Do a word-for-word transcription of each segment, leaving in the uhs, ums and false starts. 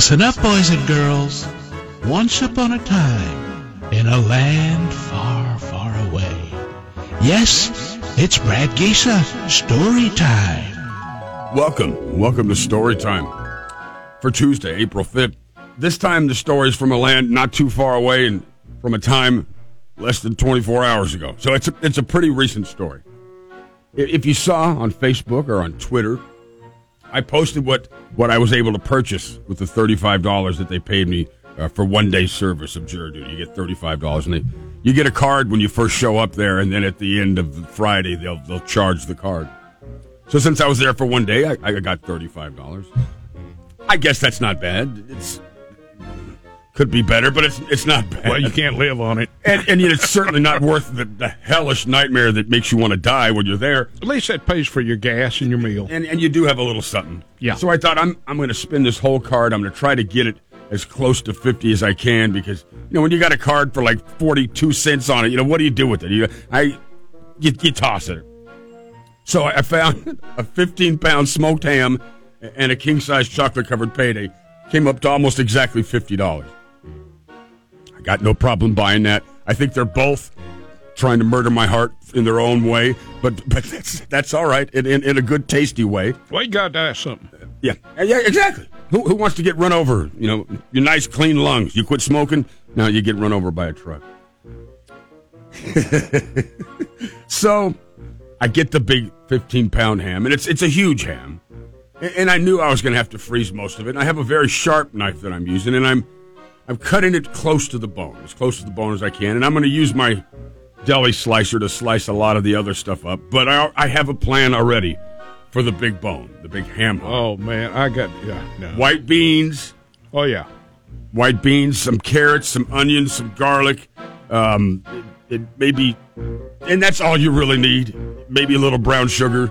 Listen up, boys and girls. Once upon a time, in a land far, far away. Yes, it's Brad Geesa story time. Welcome, welcome to story time for Tuesday, April fifth. This time, the story's from a land not too far away and from a time less than twenty-four hours ago. So it's a, it's a pretty recent story. If you saw on Facebook or on Twitter, I posted what, what I was able to purchase with the thirty-five dollars that they paid me uh, for one day service of jury duty. You get thirty-five dollars, and they, you get a card when you first show up there, and then at the end of the Friday, they'll they'll charge the card. So since I was there for one day, I, I got thirty-five dollars. I guess that's not bad. It's could be better, but it's it's not bad. Well, you can't live on it, and and it's certainly not worth the, the hellish nightmare that makes you want to die when you're there. At least that pays for your gas and your meal, and and you do have a little something. Yeah. So I thought I'm I'm going to spend this whole card. I'm going to try to get it as close to fifty as I can because you know when you got a card for like forty-two cents on it, you know what do you do with it? You I you, you toss it. So I found a fifteen pound smoked ham and a king size chocolate covered payday. Came up to almost exactly fifty dollars. I got no problem buying that. I think they're both trying to murder my heart in their own way, but but that's that's all right in in, in a good tasty way. Well, you gotta ask something. Yeah, yeah, exactly. Who who wants to get run over? You know, your nice clean lungs. You quit smoking, now you get run over by a truck. So, I get the big fifteen pound ham, and it's it's a huge ham, and, and I knew I was going to have to freeze most of it. And I have a very sharp knife that I'm using, and I'm. I'm cutting it close to the bone, as close to the bone as I can, and I'm going to use my deli slicer to slice a lot of the other stuff up, but I, I have a plan already for the big bone, the big ham. Oh, man, I got yeah, no. White beans. Oh, yeah. White beans, some carrots, some onions, some garlic, um, it, it maybe, and that's all you really need, maybe a little brown sugar,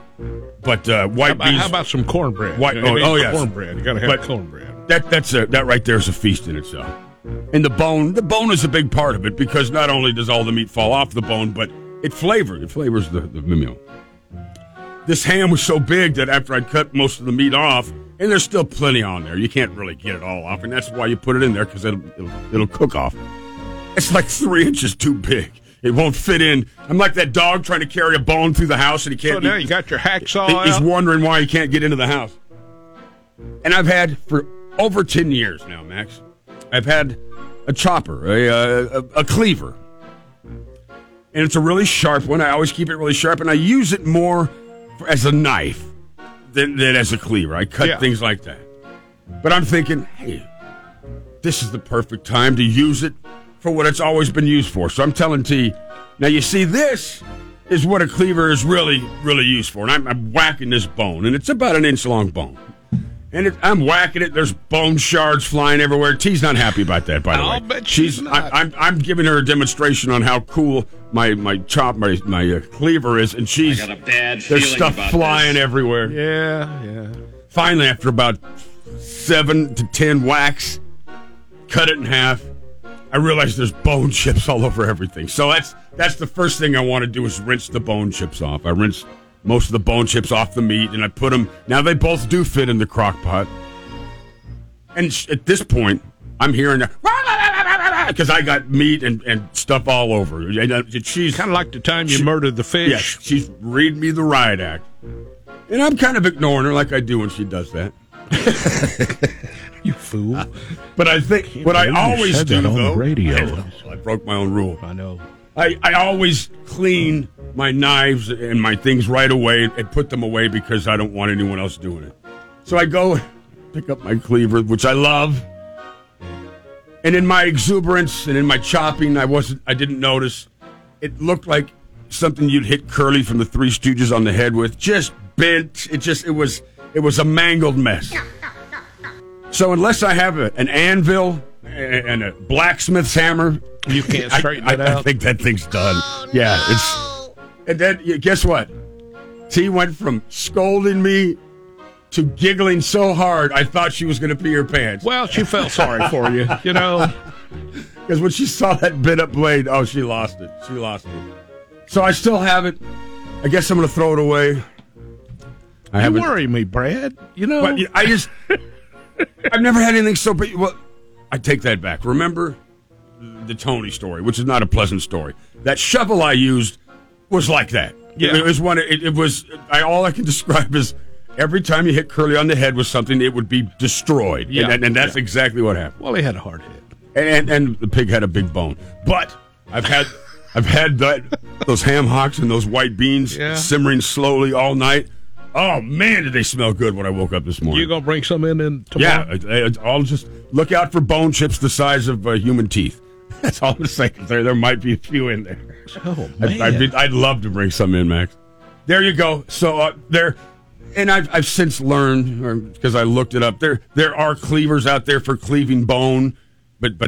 but uh, white how about, beans. How about some cornbread? White, you know, oh, oh yes. Cornbread. You got to have but cornbread. That, that's a, that right there is a feast in itself. And the bone, the bone is a big part of it because not only does all the meat fall off the bone, but it flavors, it flavors the, the meal. This ham was so big that after I'd cut most of the meat off, and there's still plenty on there, you can't really get it all off, and that's why you put it in there because it'll, it'll it'll cook off. It's like three inches too big. It won't fit in. I'm like that dog trying to carry a bone through the house and he can't. So now eat. You got your hacksaw out. He's wondering why he can't get into the house. And I've had for over ten years now, Max. I've had a chopper, a, a, a cleaver, and it's a really sharp one. I always keep it really sharp, and I use it more for, as a knife than, than as a cleaver. I cut yeah. things like that. But I'm thinking, hey, this is the perfect time to use it for what it's always been used for. So I'm telling T, now you see, this is what a cleaver is really, really used for. And I'm, I'm whacking this bone, and it's about an inch long bone. And it, I'm whacking it. There's bone shards flying everywhere. T's not happy about that, by the I'll way. Bet she's, she's not. I, I'm, I'm giving her a demonstration on how cool my my chop my my uh, cleaver is, and she's I got a bad feeling there's stuff about flying this. Everywhere. Yeah, yeah. Finally, after about seven to ten whacks, cut it in half. I realize there's bone chips all over everything. So that's that's the first thing I want to do is rinse the bone chips off. I rinse. Most of the bone chips off the meat, and I put them... Now, they both do fit in the crock pot. And sh- at this point, I'm hearing... Because I got meat and, and stuff all over. And, uh, she's kind of like the time you she, murdered the fish. Yeah, she's reading me the riot act. And I'm kind of ignoring her like I do when she does that. You fool. Uh, but I think... I what I always do, though... Radio. I, I broke my own rule. I know. I, I always clean my knives and my things right away and put them away because I don't want anyone else doing it. So I go pick up my cleaver, which I love. And in my exuberance and in my chopping, I wasn't I didn't notice. It looked like something you'd hit Curly from the Three Stooges on the head with. Just bent. It just it was it was a mangled mess. So unless I have a, an anvil and a blacksmith's hammer, you can't straighten I, it I, out. I think that thing's done. Oh, yeah, no. it's and then guess what? T went from scolding me to giggling so hard I thought she was going to pee her pants. Well, she felt sorry for you, you know, because when she saw that bit up blade, oh, she lost it. She lost it. So I still have it. I guess I'm going to throw it away. I you worry me, Brad. You know, but I just. I've never had anything so bad. Well, I take that back. Remember the Tony story, which is not a pleasant story. That shovel I used was like that. Yeah. It was one. It, it was. I all I can describe is every time you hit Curly on the head with something, it would be destroyed. Yeah. And, and that's yeah. exactly what happened. Well, he had a hard hit, and, and and the pig had a big bone. But I've had I've had that those ham hocks and those white beans yeah. simmering slowly all night. Oh, man, did they smell good when I woke up this morning. You going to bring some in then tomorrow? Yeah, I'll just look out for bone chips the size of uh, human teeth. That's all I'm saying. There, there might be a few in there. Oh, man. I, I'd, be, I'd love to bring some in, Max. There you go. So uh, there, and I've, I've since learned, because I looked it up, there there are cleavers out there for cleaving bone, but but.